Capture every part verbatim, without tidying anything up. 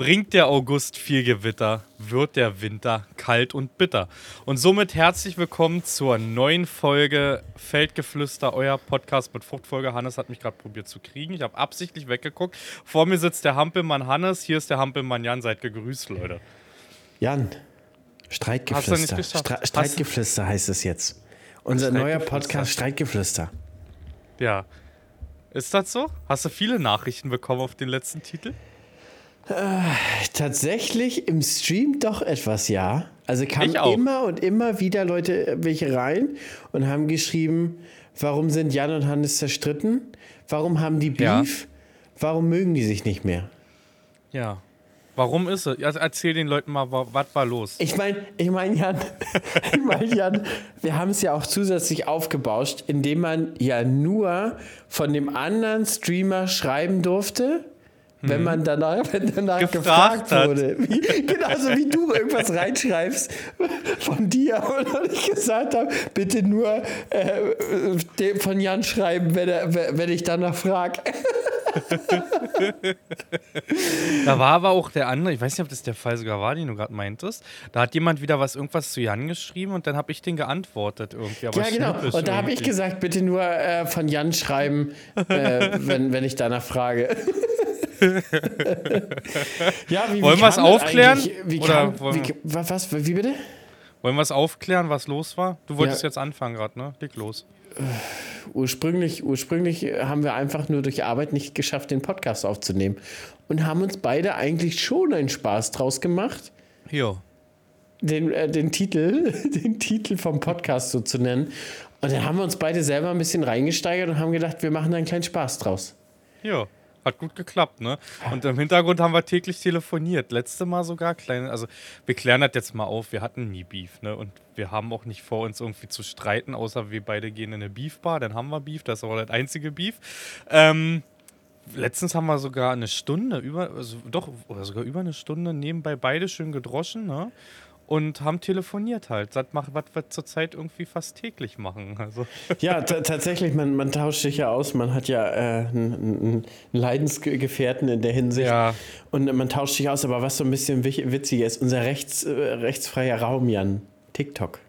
bringt der August viel Gewitter, wird der Winter kalt und bitter. Und somit herzlich willkommen zur neuen Folge Feldgeflüster, euer Podcast mit Fruchtfolge. Hannes hat mich gerade probiert zu kriegen, ich habe absichtlich weggeguckt. Vor mir sitzt der Hampelmann Hannes, hier ist der Hampelmann Jan, seid gegrüßt, Leute. Jan, Streitgeflüster, Stra- Streitgeflüster heißt es jetzt. Unser neuer Podcast Streitgeflüster. Ja, ist das so? Hast du viele Nachrichten bekommen auf den letzten Titel? Tatsächlich im Stream doch etwas, ja. Also kamen immer und immer wieder Leute welche rein und haben geschrieben, warum sind Jan und Hannes zerstritten? Warum haben die Beef? Ja. Warum mögen die sich nicht mehr? Ja. Warum ist es? Erzähl den Leuten mal, was war los? Ich meine, ich mein, Jan, ich mein, Jan, wir haben es ja auch zusätzlich aufgebauscht, indem man ja nur von dem anderen Streamer schreiben durfte, wenn man danach, wenn danach gefragt, gefragt wurde. Wie, genauso wie du irgendwas reinschreibst von dir. Und ich gesagt habe, bitte nur äh, von Jan schreiben, wenn, er, wenn ich danach frage. Da war aber auch der andere, ich weiß nicht, ob das der Fall sogar war, den du gerade meintest. Da hat jemand wieder was, irgendwas zu Jan geschrieben und dann habe ich den geantwortet irgendwie. Aber ja, genau. Und da habe ich gesagt, bitte nur äh, von Jan schreiben, äh, wenn, wenn ich danach frage. Ja, wie, wollen wir es aufklären? Wie, kam, Oder wie, was, wie bitte? Wollen wir es aufklären, was los war? Du wolltest ja. jetzt anfangen gerade, ne? Leg los. Ursprünglich, ursprünglich haben wir einfach nur durch Arbeit nicht geschafft, den Podcast aufzunehmen. Und haben uns beide eigentlich schon einen Spaß draus gemacht. Jo. Den, äh, den Titel, den Titel vom Podcast so zu nennen. Und dann haben wir uns beide selber ein bisschen reingesteigert und haben gedacht, wir machen da einen kleinen Spaß draus. Ja. Hat gut geklappt, ne? Und im Hintergrund haben wir täglich telefoniert. Letzte Mal sogar kleine, also wir klären das jetzt mal auf, wir hatten nie Beef, ne? Und wir haben auch nicht vor, uns irgendwie zu streiten, außer wir beide gehen in eine Beefbar, dann haben wir Beef, das ist aber das einzige Beef. Ähm, letztens haben wir sogar eine Stunde, über, also doch, oder sogar über eine Stunde nebenbei beide schön gedroschen, ne? Und haben telefoniert halt. Das macht, was wir zurzeit irgendwie fast täglich machen. Also. Ja, t- tatsächlich, man, man tauscht sich ja aus. Man hat ja äh, einen, einen Leidensgefährten in der Hinsicht. Ja. Und man tauscht sich aus. Aber was so ein bisschen wich- witziger ist, unser rechts, äh, rechtsfreier Raum, Jan, TikTok.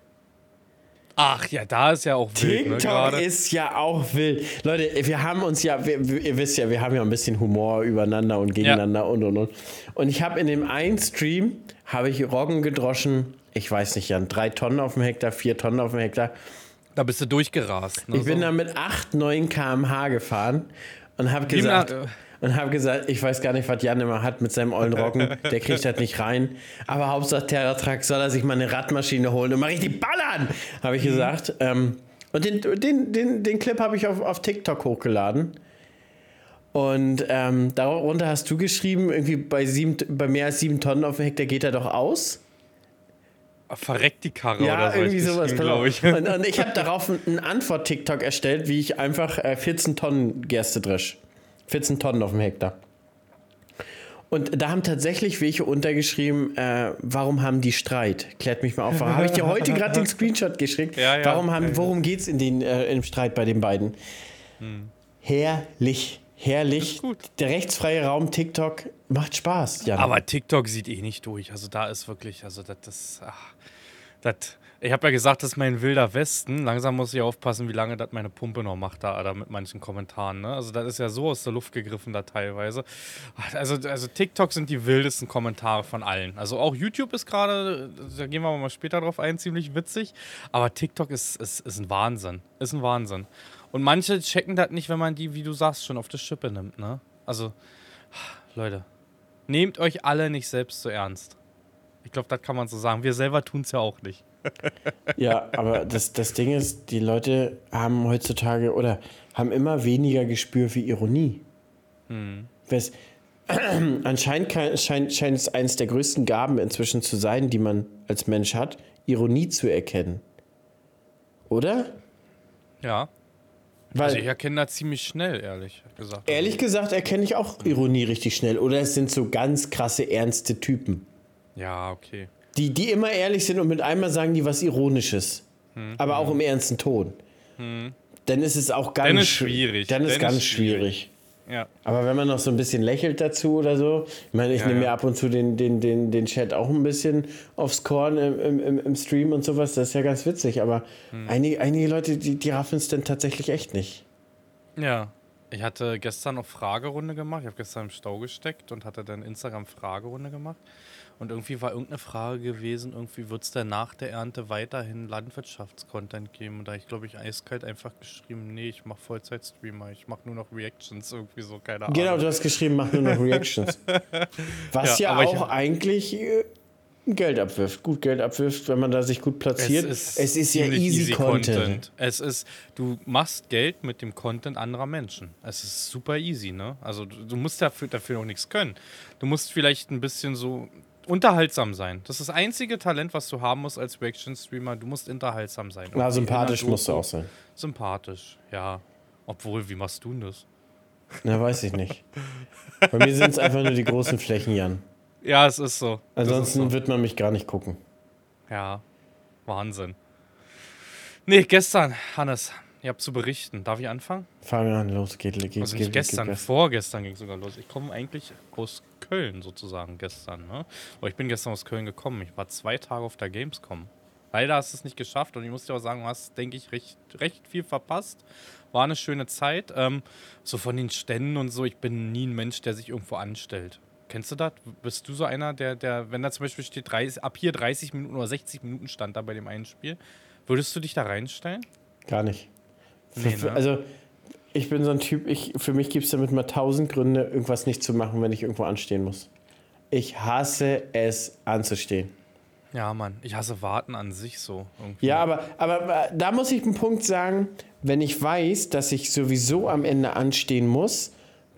Ach ja, da ist ja auch wild. TikTok ne, ist ja auch wild. Leute, wir haben uns ja, wir, ihr wisst ja, wir haben ja ein bisschen Humor übereinander und gegeneinander ja. und und und. Und ich habe in dem einen Stream, habe ich Rocken gedroschen, ich weiß nicht, Jan, drei Tonnen auf dem Hektar, vier Tonnen auf dem Hektar. Da bist du durchgerast. Ne, ich so. bin da mit acht, neun Kilometer pro Stunde gefahren und habe gesagt... Nach- Und habe gesagt, ich weiß gar nicht, was Jan immer hat mit seinem ollen Rocken. Der kriegt halt nicht rein. Aber Hauptsache Terratrac soll er sich mal eine Radmaschine holen und mal richtig ballern, habe ich gesagt. Mhm. Und den, den, den, den Clip habe ich auf, auf TikTok hochgeladen. Und ähm, darunter hast du geschrieben, irgendwie bei, sieben, bei mehr als sieben Tonnen auf dem Hektar geht er doch aus. Verreckt die Karre ja, oder so. irgendwie sowas, glaube ich. Und, und ich habe darauf einen Antwort-TikTok erstellt, wie ich einfach äh, vierzehn Tonnen Gerste dresch. vierzehn Tonnen auf dem Hektar. Und da haben tatsächlich welche untergeschrieben, äh, warum haben die Streit? Klärt mich mal auf. Habe ich dir heute gerade den Screenshot geschickt? Ja, ja, warum haben, ja, ja. Worum geht es in den, äh, im Streit bei den beiden? Hm. Herrlich, herrlich. Der rechtsfreie Raum TikTok macht Spaß, Jan. Aber TikTok sieht eh nicht durch. Also da ist wirklich, also das, das, ach, das... Ich habe ja gesagt, das ist mein wilder Westen. Langsam muss ich aufpassen, wie lange das meine Pumpe noch macht da, da mit manchen Kommentaren. Ne? Also das ist ja so aus der Luft gegriffen da teilweise. Also, also TikTok sind die wildesten Kommentare von allen. Also auch YouTube ist gerade, da gehen wir mal später drauf ein, ziemlich witzig. Aber TikTok ist, ist, ist ein Wahnsinn. Ist ein Wahnsinn. Und manche checken das nicht, wenn man die, wie du sagst, schon auf die Schippe nimmt. Ne? Also, Leute, nehmt euch alle nicht selbst so ernst. Ich glaube, das kann man so sagen. Wir selber tun es ja auch nicht. Ja, aber das, das Ding ist, die Leute haben heutzutage oder haben immer weniger Gespür für Ironie. Hm. Wes, äh, anscheinend scheint, scheint es eines der größten Gaben inzwischen zu sein, die man als Mensch hat, Ironie zu erkennen. Oder? Ja. Weil, also ich erkenne das ziemlich schnell, ehrlich gesagt. Ehrlich gesagt erkenne ich auch Ironie richtig schnell. Oder es sind so ganz krasse, ernste Typen. Ja, okay. Die, die immer ehrlich sind und mit einmal sagen die was Ironisches. Hm. Aber auch im ernsten Ton. Hm. Dann ist es auch ganz schwierig. Dann ist es ganz schwierig. schwierig. Ja. Aber wenn man noch so ein bisschen lächelt dazu oder so, ich meine, ich ja, nehme mir ja. ja ab und zu den, den, den, den Chat auch ein bisschen aufs Korn im, im, im Stream und sowas, das ist ja ganz witzig, aber hm. einige, einige Leute, die, die raffen es dann tatsächlich echt nicht. Ja, ich hatte gestern noch Fragerunde gemacht, ich habe gestern im Stau gesteckt und hatte dann Instagram-Fragerunde gemacht und irgendwie war irgendeine Frage gewesen, irgendwie wird es dann nach der Ernte weiterhin Landwirtschaftscontent geben und da ich glaube ich eiskalt einfach geschrieben, nee, ich mache Vollzeitstreamer, ich mache nur noch Reactions, irgendwie so, keine Ahnung. Genau, du hast geschrieben, mach nur noch Reactions. Was ja, ja auch ich, eigentlich Geld abwirft, gut Geld abwirft, wenn man da sich gut platziert. Es ist, es ist ja easy, easy Content. Content. Es ist, du machst Geld mit dem Content anderer Menschen. Es ist super easy, ne? Also du, du musst dafür, dafür auch nichts können. Du musst vielleicht ein bisschen so unterhaltsam sein. Das ist das einzige Talent, was du haben musst als Reaction-Streamer. Du musst unterhaltsam sein. Na, sympathisch musst du auch sein. Sympathisch, ja. Obwohl, wie machst du das? Na, weiß ich nicht. Bei mir sind es einfach nur die großen Flächen, Jan. Ja, es ist so. Ansonsten ist so. Wird man mich gar nicht gucken. Ja, Wahnsinn. Nee, gestern, Hannes, ihr habt zu berichten. Darf ich anfangen? Fangen wir an, los, geht, geht, geht. Also nicht geht, gestern, geht, geht. Vorgestern ging es sogar los. Ich komme eigentlich aus Köln sozusagen gestern. Ne? Aber ich bin gestern aus Köln gekommen. Ich war zwei Tage auf der Gamescom. Leider hast du es nicht geschafft und ich muss dir auch sagen, du hast, denke ich, recht, recht viel verpasst. War eine schöne Zeit. Ähm, so von den Ständen und so, ich bin nie ein Mensch, der sich irgendwo anstellt. Kennst du das? Bist du so einer, der, der, wenn da zum Beispiel steht, dreißig, ab hier dreißig Minuten oder sechzig Minuten stand da bei dem einen Spiel, würdest du dich da reinstellen? Gar nicht. Nee, ne? Also, ich bin so ein Typ, ich, für mich gibt es damit mal tausend Gründe, irgendwas nicht zu machen, wenn ich irgendwo anstehen muss. Ich hasse es, anzustehen. Ja, Mann, ich hasse Warten an sich so. Irgendwie. Ja, aber, aber da muss ich einen Punkt sagen, wenn ich weiß, dass ich sowieso am Ende anstehen muss,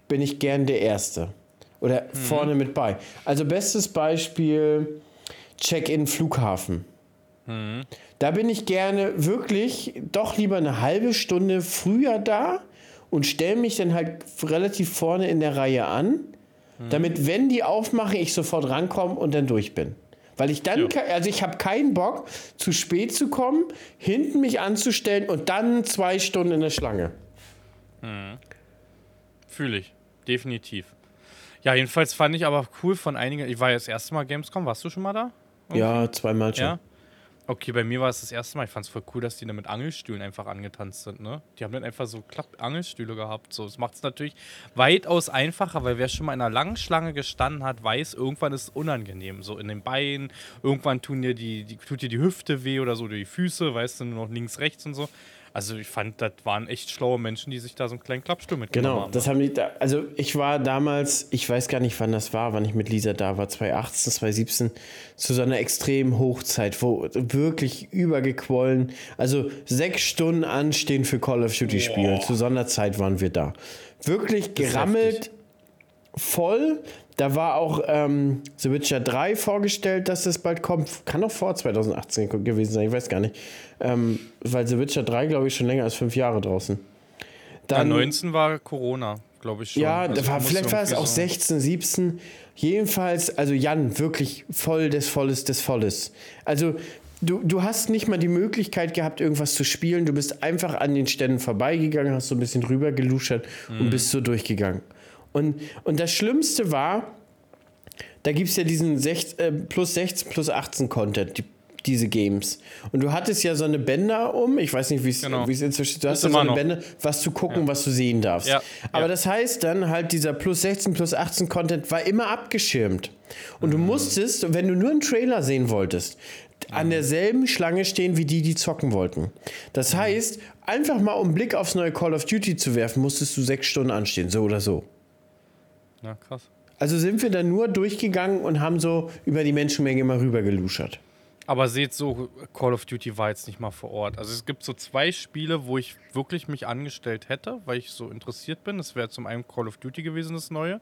bin ich gern der Erste. Oder mhm. vorne mit bei. Also bestes Beispiel, Check-in Flughafen. Mhm. Da bin ich gerne wirklich doch lieber eine halbe Stunde früher da und stelle mich dann halt relativ vorne in der Reihe an, mhm. damit, wenn die aufmachen, ich sofort rankomme und dann durch bin. Weil ich dann, ja. also ich habe keinen Bock, zu spät zu kommen, hinten mich anzustellen und dann zwei Stunden in der Schlange. Mhm. Fühle ich, definitiv. Ja, jedenfalls fand ich aber cool von einigen, ich war ja das erste Mal Gamescom, warst du schon mal da? Okay. Ja, zweimal schon. Ja? Okay, bei mir war es das erste Mal, ich fand es voll cool, dass die da mit Angelstühlen einfach angetanzt sind, ne? Die haben dann einfach so Klapp- Angelstühle gehabt, so. Das macht es natürlich weitaus einfacher, weil wer schon mal in einer langen Schlange gestanden hat, weiß, irgendwann ist es unangenehm, so in den Beinen, irgendwann tun dir die, die, tut dir die Hüfte weh oder so, oder die Füße, weißt du, nur noch links, rechts und so. Also ich fand, das waren echt schlaue Menschen, die sich da so einen kleinen Klappstuhl mitgenommen genau, haben. Genau, das haben die da, also ich war damals, ich weiß gar nicht, wann das war, wann ich mit Lisa da war, zwanzig achtzehn, zwanzig siebzehn, zu so einer extremen Hochzeit, wo wirklich übergequollen, also sechs Stunden anstehen für Call of Duty Spiele, zu so einer Zeit waren wir da. Wirklich gerammelt, voll, da war auch ähm, The Witcher drei vorgestellt, dass das bald kommt. Kann auch vor zwanzig achtzehn gewesen sein, ich weiß gar nicht. Ähm, weil The Witcher drei, glaube ich, schon länger als fünf Jahre draußen. Dann, ja, neunzehn war Corona, glaube ich schon. Ja, also war, vielleicht war es auch so sechzehn, siebzehn. Jedenfalls, also Jan, wirklich voll des Volles des Volles. Also du, du hast nicht mal die Möglichkeit gehabt, irgendwas zu spielen. Du bist einfach an den Ständen vorbeigegangen, hast so ein bisschen rüber geluschert mhm. und bist so durchgegangen. Und, und das Schlimmste war, da gibt es ja diesen sechzehn, plus sechzehn, plus achtzehn Content, die, diese Games. Und du hattest ja so eine Bänder um, ich weiß nicht, wie genau. es inzwischen, du hast ja so eine noch. Bänder, was du gucken, ja. was du sehen darfst. Ja. Aber ja. das heißt dann halt, dieser plus sechzehn, plus achtzehn Content war immer abgeschirmt. Und mhm. du musstest, wenn du nur einen Trailer sehen wolltest, an derselben Schlange stehen wie die, die zocken wollten. Das mhm. heißt, einfach mal um einen Blick aufs neue Call of Duty zu werfen, musstest du sechs Stunden anstehen, so oder so. Ja, krass. Also sind wir dann nur durchgegangen und haben so über die Menschenmenge mal rüber geluschert. Aber seht so, Call of Duty war jetzt nicht mal vor Ort. Also es gibt so zwei Spiele, wo ich wirklich mich angestellt hätte, weil ich so interessiert bin. Das wäre zum einen Call of Duty gewesen, das Neue.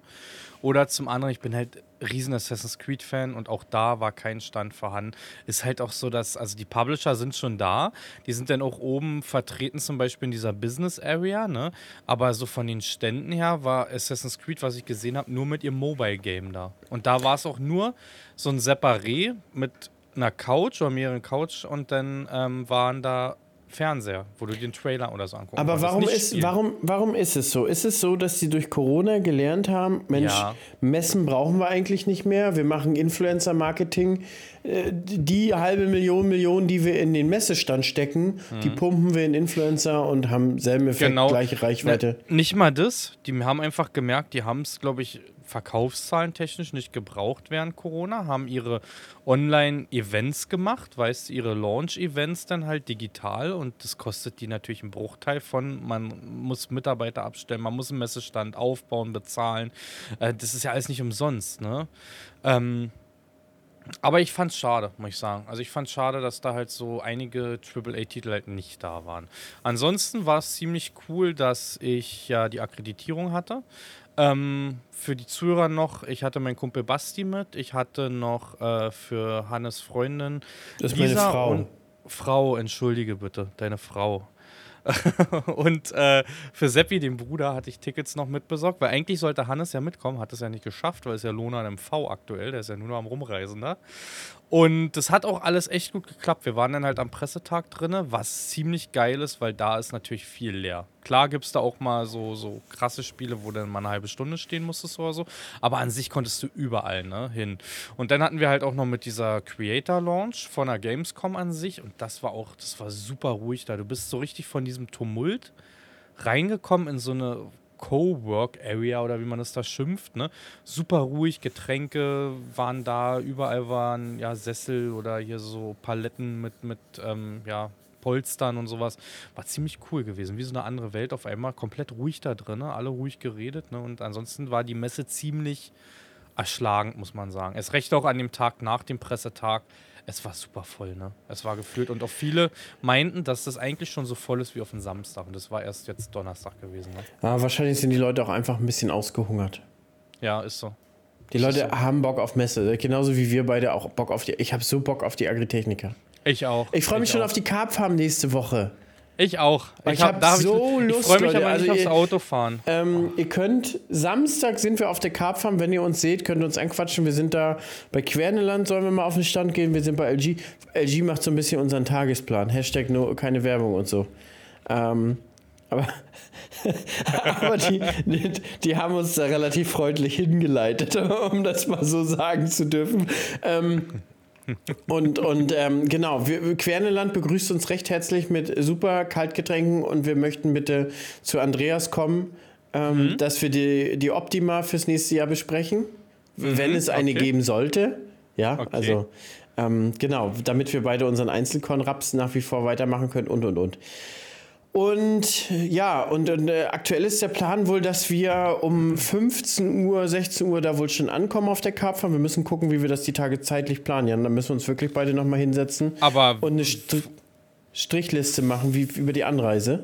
Oder zum anderen, ich bin halt riesen Assassin's Creed-Fan und auch da war kein Stand vorhanden. Ist halt auch so, dass, also die Publisher sind schon da. Die sind dann auch oben vertreten, zum Beispiel in dieser Business Area, ne? Aber so von den Ständen her war Assassin's Creed, was ich gesehen habe, nur mit ihrem Mobile-Game da. Und da war es auch nur so ein Separé mit einer Couch oder mehreren Couch und dann ähm, waren da Fernseher, wo du den Trailer oder so anguckst. Aber warum ist, warum, warum ist es so? Ist es so, dass die durch Corona gelernt haben, Mensch, ja. Messen brauchen wir eigentlich nicht mehr, wir machen Influencer-Marketing, die halbe Million, Millionen, die wir in den Messestand stecken, mhm. die pumpen wir in Influencer und haben selben Effekt, genau. gleiche Reichweite. Na, nicht mal das, die haben einfach gemerkt, die haben es, glaube ich, Verkaufszahlen technisch nicht gebraucht während Corona, haben ihre Online-Events gemacht, weißt du, ihre Launch-Events dann halt digital und das kostet die natürlich einen Bruchteil von, man muss Mitarbeiter abstellen, man muss einen Messestand aufbauen, bezahlen, äh, das ist ja alles nicht umsonst, ne? Ähm, aber ich fand's schade, muss ich sagen. Also ich fand's schade, dass da halt so einige Triple A Titel halt nicht da waren. Ansonsten war es ziemlich cool, dass ich ja die Akkreditierung hatte. Ähm, für die Zuhörer noch, ich hatte meinen Kumpel Basti mit, ich hatte noch äh, für Hannes Freundin das ist Lisa meine Frau. Und Frau, entschuldige bitte, deine Frau. und äh, für Seppi, den Bruder, hatte ich Tickets noch mitbesorgt, weil eigentlich sollte Hannes ja mitkommen, hat es ja nicht geschafft, weil es ja Lohner in M V aktuell, der ist ja nur noch am Rumreisen da. Und das hat auch alles echt gut geklappt. Wir waren dann halt am Pressetag drin, was ziemlich geil ist, weil da ist natürlich viel leer. Klar gibt es da auch mal so, so krasse Spiele, wo dann mal eine halbe Stunde stehen musstest oder so, aber an sich konntest du überall, ne, hin. Und dann hatten wir halt auch noch mit dieser Creator-Launch von der Gamescom an sich und das war auch, das war super ruhig da. Du bist so richtig von diesem Tumult reingekommen in so eine Cowork-Area oder wie man das da schimpft, ne? Super ruhig, Getränke waren da, überall waren ja Sessel oder hier so Paletten mit, mit ähm, ja, Polstern und sowas. War ziemlich cool gewesen, wie so eine andere Welt auf einmal, komplett ruhig da drin, ne? Alle ruhig geredet, ne? Und ansonsten war die Messe ziemlich erschlagend, muss man sagen. Erst recht auch an dem Tag nach dem Pressetag. Es war super voll, ne? Es war gefühlt und auch viele meinten, dass das eigentlich schon so voll ist wie auf den Samstag und das war erst jetzt Donnerstag gewesen, ne? Ja, wahrscheinlich sind die Leute auch einfach ein bisschen ausgehungert. Ja, ist so. Die ist Leute so. Haben Bock auf Messe, genauso wie wir beide auch Bock auf die, ich habe so Bock auf die Agritechniker. Ich auch. Ich freue mich ich schon auch. auf die Karpfarm nächste Woche. Ich auch. Ich, ich habe hab so ich, Lust, ich freue mich Leute. aber nicht also aufs ihr, Autofahren. Ähm, ihr könnt, Samstag sind wir auf der Karpfarm, wenn ihr uns seht, könnt ihr uns anquatschen. Wir sind da bei Kverneland, sollen wir mal auf den Stand gehen, wir sind bei L G. L G macht so ein bisschen unseren Tagesplan. Hashtag no, keine Werbung und so. Ähm, aber aber die, die, die haben uns da relativ freundlich hingeleitet, um das mal so sagen zu dürfen. Ähm, Und, und ähm, genau, wir, Kverneland begrüßt uns recht herzlich mit super Kaltgetränken und wir möchten bitte zu Andreas kommen, ähm, mhm. dass wir die, die Optima fürs nächste Jahr besprechen, mhm, wenn es eine okay. geben sollte. Ja, okay. also ähm, genau, damit wir beide unseren Einzelkornraps nach wie vor weitermachen können und und und. Und ja, und, und äh, aktuell ist der Plan wohl, dass wir um fünfzehn Uhr, sechzehn Uhr da wohl schon ankommen auf der Karpfarm. Wir müssen gucken, wie wir das die Tage zeitlich planen. Jan, da müssen wir uns wirklich beide nochmal hinsetzen aber und eine Str- Strichliste machen, wie über die Anreise.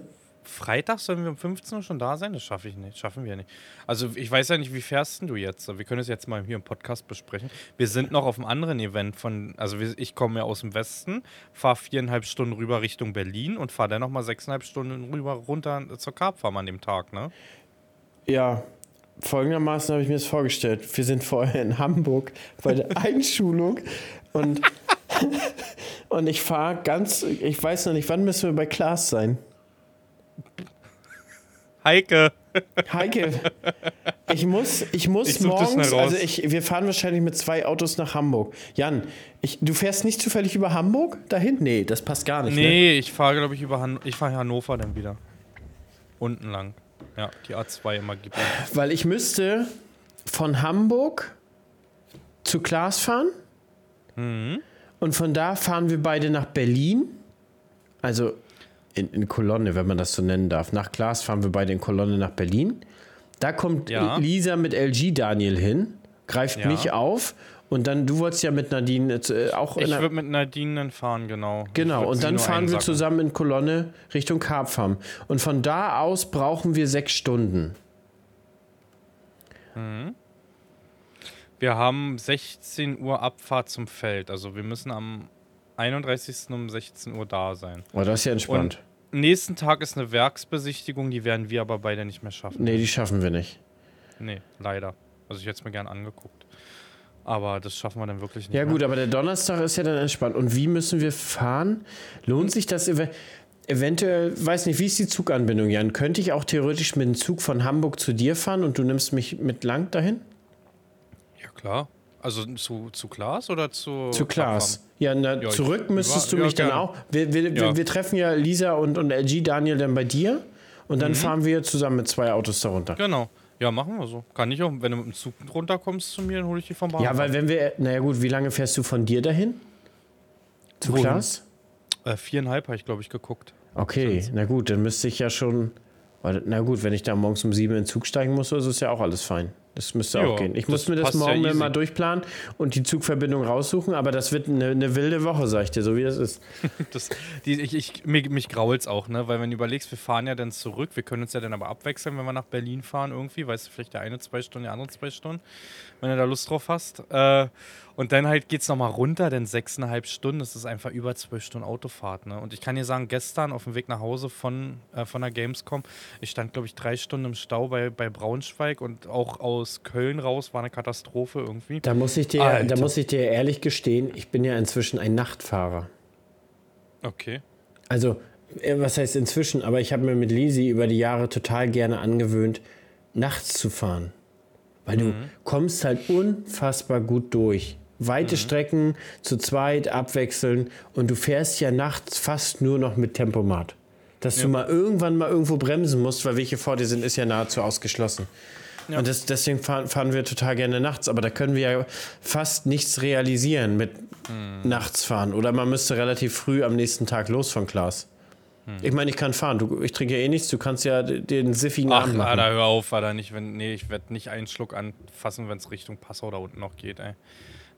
Freitag sollen wir um fünfzehn Uhr schon da sein? Das schaffe ich nicht, schaffen wir nicht. Also ich weiß ja nicht, wie fährst denn du jetzt? Wir können es jetzt mal hier im Podcast besprechen. Wir sind noch auf einem anderen Event von, also ich komme ja aus dem Westen, fahre viereinhalb Stunden rüber Richtung Berlin und fahre dann nochmal sechseinhalb Stunden rüber runter zur Karpfarm an dem Tag, ne? Ja, folgendermaßen habe ich mir das vorgestellt. Wir sind vorher in Hamburg bei der Einschulung und, und ich fahre ganz, ich weiß noch nicht, wann müssen wir bei Klaas sein? Heike. Heike. Ich muss, ich muss ich morgens, also ich, wir fahren wahrscheinlich mit zwei Autos nach Hamburg. Jan, ich, du fährst nicht zufällig über Hamburg dahin? Nee, das passt gar nicht. Nee, ne? ich fahre, glaube ich, über Han- ich fahre Hannover dann wieder. Unten lang. Ja, die A zwei immer gibt. Weil ich müsste von Hamburg zu Klaas fahren. Mhm. Und von da fahren wir beide nach Berlin. Also In, in Kolonne, wenn man das so nennen darf. Nach Klaas fahren wir beide in Kolonne nach Berlin. Da kommt ja. Lisa mit L G Daniel hin, greift ja. mich auf und dann, du wolltest ja mit Nadine äh, auch... Ich würde mit Nadine dann fahren, genau. Genau, und dann fahren wir zusammen in Kolonne Richtung Karpfarm. Und von da aus brauchen wir sechs Stunden. Mhm. Wir haben sechzehn Uhr Abfahrt zum Feld. Also wir müssen am einunddreißigsten um sechzehn Uhr da sein. Oh, das ist ja entspannt. Und nächsten Tag ist eine Werksbesichtigung, die werden wir aber beide nicht mehr schaffen. Nee, die schaffen wir nicht. Nee, leider. Also ich hätte es mir gern angeguckt. Aber das schaffen wir dann wirklich nicht mehr. Ja gut, aber der Donnerstag ist ja dann entspannt. Und wie müssen wir fahren? Lohnt sich das? eventuell, weiß nicht, wie ist die Zuganbindung, Jan? Könnte ich auch theoretisch mit dem Zug von Hamburg zu dir fahren und du nimmst mich mit lang dahin? Ja, klar. Also zu, zu Klaas oder zu... Zu Klaas. Ja, na, ja, zurück ich, müsstest war, du mich ja, dann auch... Wir, wir, ja. wir, wir treffen ja Lisa und, und L G Daniel dann bei dir und dann mhm. fahren wir zusammen mit zwei Autos da runter. Genau. Ja, machen wir so. Kann ich auch. Wenn du mit dem Zug runterkommst zu mir, dann hole ich dich vom Bahnhof. Ja, weil wenn wir... Naja gut, wie lange fährst du von dir dahin? Zu Wohin? Klaas? Äh, viereinhalb habe ich, glaube ich, geguckt. Okay, na gut, dann müsste ich ja schon... Na gut, wenn ich da morgens um sieben in den Zug steigen muss, also ist ja auch alles fein. Das müsste jo, auch gehen. Ich muss mir das morgen ja mal durchplanen und die Zugverbindung raussuchen, aber das wird eine, eine wilde Woche, sag ich dir, so wie das ist. das, die, ich, ich, mich mich grault's auch, ne? Weil wenn du überlegst, wir fahren ja dann zurück, wir können uns ja dann aber abwechseln, wenn wir nach Berlin fahren irgendwie, weißt du, vielleicht der eine zwei Stunden, der andere zwei Stunden, wenn du da Lust drauf hast. Äh, und dann halt geht's nochmal runter, denn sechseinhalb Stunden, das ist einfach über zwölf Stunden Autofahrt, ne? Und ich kann dir sagen, gestern auf dem Weg nach Hause von, äh, von der Gamescom, ich stand, glaube ich, drei Stunden im Stau bei, bei Braunschweig und auch aus Köln raus, war eine Katastrophe irgendwie. Da muss ich dir, Alter. da muss ich dir ehrlich gestehen, ich bin ja inzwischen ein Nachtfahrer. Okay. Also, was heißt inzwischen? Aber ich habe mir mit Lisi über die Jahre total gerne angewöhnt, nachts zu fahren. Weil mhm. du kommst halt unfassbar gut durch. Weite mhm. Strecken, zu zweit, abwechseln und du fährst ja nachts fast nur noch mit Tempomat. Dass ja. du mal irgendwann mal irgendwo bremsen musst, weil welche vor dir sind, ist ja nahezu ausgeschlossen. Ja. Und das, deswegen fahren, fahren wir total gerne nachts. Aber da können wir ja fast nichts realisieren mit hm. nachts fahren. Oder man müsste relativ früh am nächsten Tag los von Klaas. Hm. Ich meine, ich kann fahren. Du, ich trinke ja eh nichts. Du kannst ja den siffigen Ach, Abend machen. Alter, hör auf, Alter. Nicht, wenn, nee, ich werde nicht einen Schluck anfassen, wenn es Richtung Passau da unten noch geht, ey.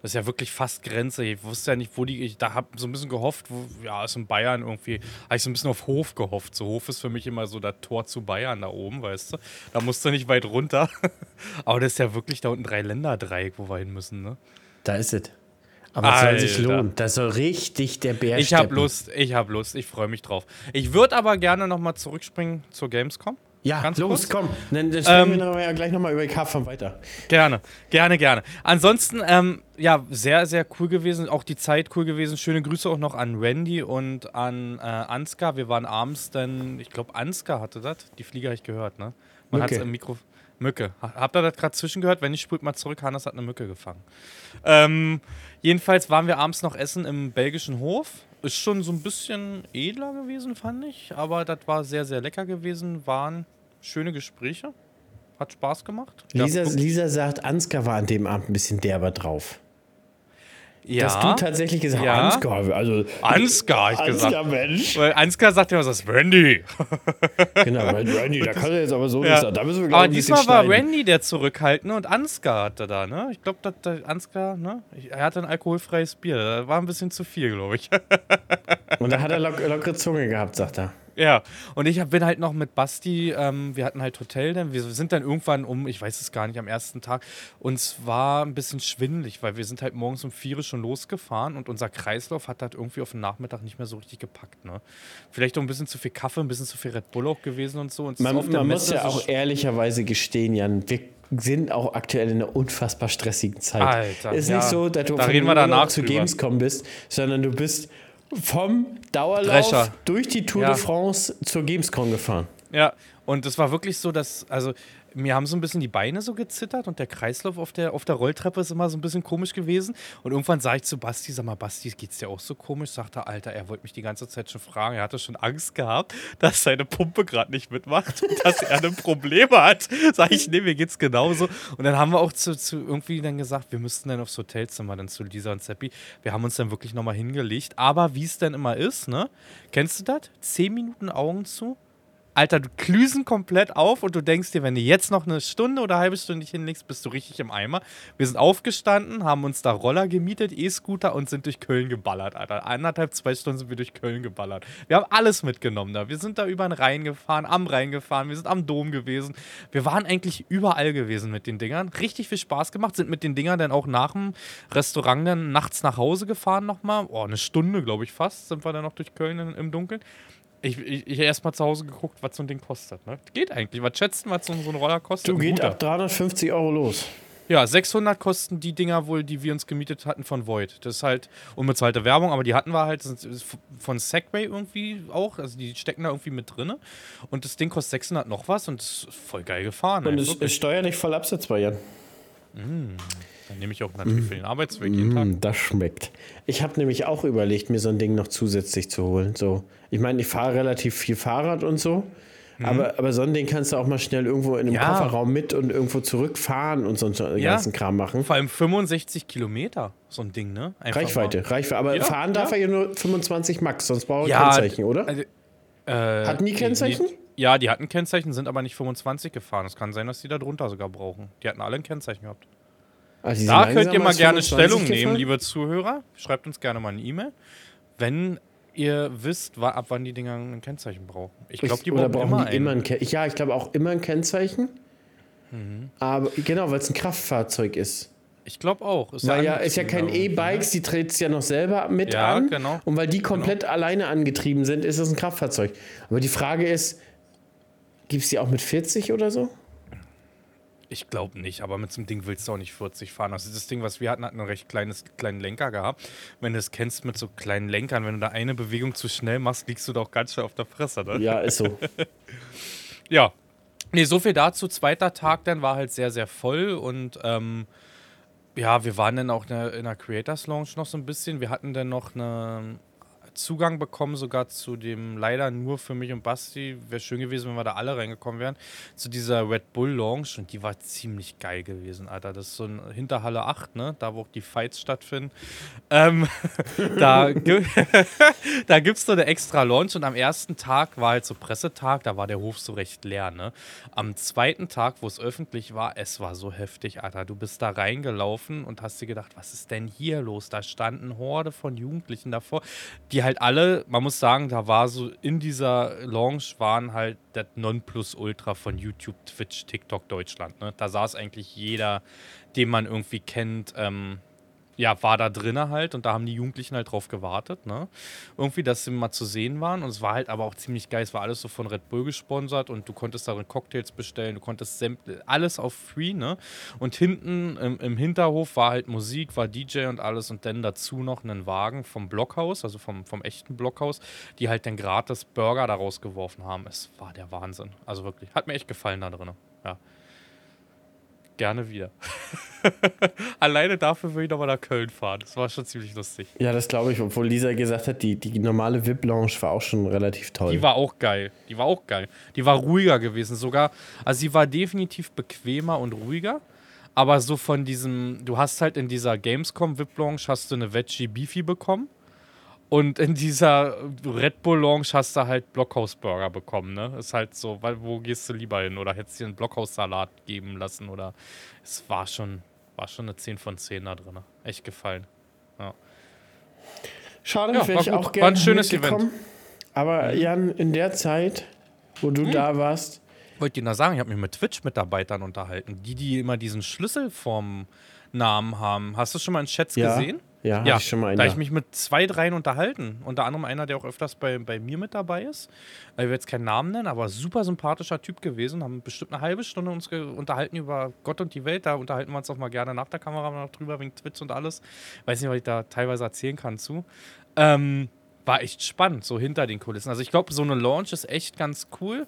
Das ist ja wirklich fast Grenze. Ich wusste ja nicht, wo die... Ich da habe so ein bisschen gehofft, wo, ja, ist in Bayern irgendwie... Habe ich so ein bisschen auf Hof gehofft. So Hof ist für mich immer so das Tor zu Bayern da oben, weißt du? Da musst du nicht weit runter. Aber das ist ja wirklich da unten Dreiländerdreieck, wo wir hin müssen, ne? Da ist es. Aber es soll sich lohnen. Das soll richtig der Bär steppen. Ich habe Lust, ich habe Lust. Ich freue mich drauf. Ich würde aber gerne nochmal zurückspringen zur Gamescom. Ja, ganz los, kurz. Komm. Dann, dann sprechen ähm, wir ja gleich nochmal über die Karpfarm weiter. Gerne, gerne, gerne. Ansonsten, ähm, ja, sehr, sehr cool gewesen. Auch die Zeit cool gewesen. Schöne Grüße auch noch an Randy und an äh, Ansgar. Wir waren abends dann, ich glaube, Ansgar hatte das. Die Fliege habe ich gehört, ne? Man hat es im Mikro... Mücke. Habt ihr das gerade zwischengehört? Wenn nicht, spult mal zurück. Hannes hat eine Mücke gefangen. Ähm, jedenfalls waren wir abends noch essen im belgischen Hof. Ist schon so ein bisschen edler gewesen, fand ich. Aber das war sehr, sehr lecker gewesen. Waren schöne Gespräche. Hat Spaß gemacht. Lisa, Lisa sagt, Ansgar war an dem Abend ein bisschen derber drauf. Ja. Dass du tatsächlich gesagt ja. Ansgar. Also, Ansgar, ich Ansgar, gesagt. Ansgar, Mensch. Weil Ansgar sagt ja immer, das ist Randy. Genau, Randy, da kann er jetzt aber so ja. nicht sagen. Da müssen wir aber ein diesmal war schneiden. Randy der Zurückhaltende und Ansgar hatte da, ne? Ich glaube, Ansgar, ne? Er hatte ein alkoholfreies Bier. Das war ein bisschen zu viel, glaube ich. Und da hat er lock, lockere Zunge gehabt, sagt er. Ja, und ich bin halt noch mit Basti, ähm, wir hatten halt Hotel, denn wir sind dann irgendwann um, ich weiß es gar nicht, am ersten Tag, uns war ein bisschen schwindelig, weil wir sind halt morgens um vier Uhr schon losgefahren und unser Kreislauf hat halt irgendwie auf den Nachmittag nicht mehr so richtig gepackt, ne? Vielleicht auch ein bisschen zu viel Kaffee, ein bisschen zu viel Red Bull auch gewesen und so. Und man man muss ja so auch ehrlicherweise gestehen, Jan, wir sind auch aktuell in einer unfassbar stressigen Zeit. Alter, ist ja, nicht so, dass du da reden wir danach zu Gamescom bist, sondern du bist... Vom Dauerlauf Drescher. Durch die Tour ja. de France zur Gamescom gefahren. Ja, und es war wirklich so, dass, also mir haben so ein bisschen die Beine so gezittert und der Kreislauf auf der, auf der Rolltreppe ist immer so ein bisschen komisch gewesen. Und irgendwann sah ich zu Basti, sag mal, Basti, geht's dir auch so komisch? Sagte, Alter, er wollte mich die ganze Zeit schon fragen. Er hatte schon Angst gehabt, dass seine Pumpe gerade nicht mitmacht und dass er ein Problem hat. Sag ich, nee, mir geht's genauso. Und dann haben wir auch zu, zu irgendwie dann gesagt, wir müssten dann aufs Hotelzimmer, dann zu Lisa und Seppi. Wir haben uns dann wirklich nochmal hingelegt. Aber wie es denn immer ist, ne? Kennst du das? Zehn Minuten Augen zu. Alter, du klüsen komplett auf und du denkst dir, wenn du jetzt noch eine Stunde oder eine halbe Stunde nicht hinlegst, bist du richtig im Eimer. Wir sind aufgestanden, haben uns da Roller gemietet, E-Scooter und sind durch Köln geballert, Alter. Eineinhalb, zwei Stunden sind wir durch Köln geballert. Wir haben alles mitgenommen da. Wir sind da über den Rhein gefahren, am Rhein gefahren, wir sind am Dom gewesen. Wir waren eigentlich überall gewesen mit den Dingern. Richtig viel Spaß gemacht, sind mit den Dingern dann auch nach dem Restaurant dann nachts nach Hause gefahren nochmal. Oh, eine Stunde, glaube ich, fast sind wir dann noch durch Köln in, im Dunkeln. Ich, ich, ich habe erst mal zu Hause geguckt, was so ein Ding kostet. Ne? Geht eigentlich. Was schätzt man, was so ein Roller kostet? Du, geht ab dreihundertfünfzig Euro los. Ja, sechshundert kosten die Dinger wohl, die wir uns gemietet hatten von Void. Das ist halt unbezahlte Werbung, aber die hatten wir halt von Segway irgendwie auch. Also die stecken da irgendwie mit drin. Und das Ding kostet sechshundert noch was und ist voll geil gefahren. Und es ist steuerlich voll absetzbar, Jan. Mmh. Dann nehme ich auch natürlich mmh. für den Arbeitsweg jeden Tag. Das schmeckt. Ich habe nämlich auch überlegt, mir so ein Ding noch zusätzlich zu holen. So. Ich meine, ich fahre relativ viel Fahrrad und so. Aber, aber so ein Ding kannst du auch mal schnell irgendwo in einem ja. Kofferraum mit und irgendwo zurückfahren und so einen ja. ganzen Kram machen. Vor allem fünfundsechzig Kilometer, so ein Ding, ne? Einfach Reichweite, mal. Reichweite. Aber ja, fahren ja. darf er ja nur fünfundzwanzig Max, sonst braucht er ja, Kennzeichen, oder? Also, äh, hatten die Kennzeichen? Die, die, ja, die hatten Kennzeichen, sind aber nicht fünfundzwanzig gefahren. Es kann sein, dass die da drunter sogar brauchen. Die hatten alle ein Kennzeichen gehabt. Also da könnt ihr mal gerne Stellung gefahren? nehmen, liebe Zuhörer. Schreibt uns gerne mal eine E-Mail. Wenn ihr wisst, ab wann die Dinger ein Kennzeichen brauchen. Ich glaube, die brauchen, brauchen immer, die immer ein Kennzeichen. Ja, ich glaube auch immer ein Kennzeichen. Mhm. Aber genau, weil es ein Kraftfahrzeug ist. Ich glaube auch. Ist weil ja, ist ja kein E-Bikes, die dreht es ja noch selber mit ja, an. Genau. Und weil die komplett genau. alleine angetrieben sind, ist es ein Kraftfahrzeug. Aber die Frage ist, gibt es die auch mit vierzig oder so? Ich glaube nicht, aber mit so einem Ding willst du auch nicht vierzig fahren. Also das Ding, was wir hatten, hat einen recht kleines, kleinen Lenker gehabt. Wenn du es kennst mit so kleinen Lenkern, wenn du da eine Bewegung zu schnell machst, liegst du doch ganz schnell auf der Fresse. Dann. Ja, ist so. ja, nee, so viel dazu. Zweiter Tag dann war halt sehr, sehr voll und ähm, ja, wir waren dann auch in der Creators Lounge noch so ein bisschen. Wir hatten dann noch eine... Zugang bekommen, sogar zu dem, leider nur für mich und Basti, wäre schön gewesen, wenn wir da alle reingekommen wären, zu dieser Red Bull Lounge, und die war ziemlich geil gewesen, Alter, das ist so ein Hinterhalle acht, ne, da wo auch die Fights stattfinden, ähm, da, g- da gibt's so eine extra Lounge, und am ersten Tag war halt so Pressetag, da war der Hof so recht leer, ne, am zweiten Tag, wo es öffentlich war, es war so heftig, Alter, du bist da reingelaufen und hast dir gedacht, was ist denn hier los, da standen Horde von Jugendlichen davor, die halt halt alle, man muss sagen, da war so in dieser Lounge waren halt das Nonplusultra von YouTube, Twitch, TikTok, Deutschland. Ne? Da saß eigentlich jeder, den man irgendwie kennt, ähm, ja, war da drinnen halt, und da haben die Jugendlichen halt drauf gewartet, ne? Irgendwie, dass sie mal zu sehen waren, und es war halt aber auch ziemlich geil, es war alles so von Red Bull gesponsert, und du konntest darin Cocktails bestellen, du konntest sämt- alles auf Free, ne? Und hinten im, im Hinterhof war halt Musik, war D J und alles, und dann dazu noch einen Wagen vom Blockhaus, also vom, vom echten Blockhaus, die halt dann gratis Burger da rausgeworfen haben. Es war der Wahnsinn, also wirklich, hat mir echt gefallen da drin, ja. Gerne wieder. Alleine dafür würde ich nochmal nach Köln fahren. Das war schon ziemlich lustig. Ja, das glaube ich, obwohl Lisa gesagt hat, die, die normale V I P-Lounge war auch schon relativ toll. Die war auch geil. Die war auch geil. Die war ruhiger gewesen sogar. Also sie war definitiv bequemer und ruhiger. Aber so von diesem, du hast halt in dieser Gamescom V I P-Lounge hast du eine Veggie Beefy bekommen. Und in dieser Red Bull Lounge hast du halt Blockhaus-Burger bekommen, ne? Ist halt so, weil, wo gehst du lieber hin? Oder hättest du dir einen Blockhaus-Salat geben lassen? Oder es war schon, war schon eine zehn von zehn da drin. Echt gefallen. Ja. Schade, ja, wäre ich auch gerne. War ein schönes Event. Aber Jan, in der Zeit, wo du hm. da warst. Wollte ich noch sagen, ich habe mich mit Twitch-Mitarbeitern unterhalten. Die, die immer diesen Schlüsselform-Namen haben. Hast du schon mal in Chats ja. gesehen? Ja, ja, hab ich schon mal da habe ich mich mit zwei, dreien unterhalten. Unter anderem einer, der auch öfters bei, bei mir mit dabei ist. Ich will jetzt keinen Namen nennen, aber super sympathischer Typ gewesen. Haben bestimmt eine halbe Stunde uns ge- unterhalten über Gott und die Welt. Da unterhalten wir uns auch mal gerne nach der Kamera noch drüber, wegen Twitch und alles. Weiß nicht, was ich da teilweise erzählen kann zu. Ähm, war echt spannend, so hinter den Kulissen. Also ich glaube, so eine Launch ist echt ganz cool.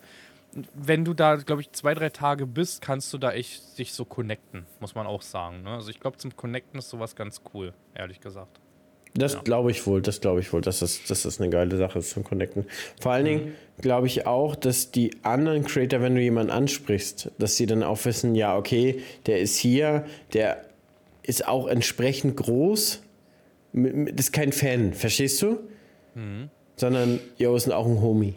Wenn du da, glaube ich, zwei, drei Tage bist, kannst du da echt dich so connecten, muss man auch sagen. Ne? Also ich glaube, zum Connecten ist sowas ganz cool, ehrlich gesagt. Das ja. glaube ich wohl, das glaube ich wohl, dass das, dass das eine geile Sache ist zum Connecten. Vor allen mhm. Dingen glaube ich auch, dass die anderen Creator, wenn du jemanden ansprichst, dass sie dann auch wissen, ja, okay, der ist hier, der ist auch entsprechend groß, das ist kein Fan, verstehst du? Mhm. Sondern, yo, ist auch ein Homie.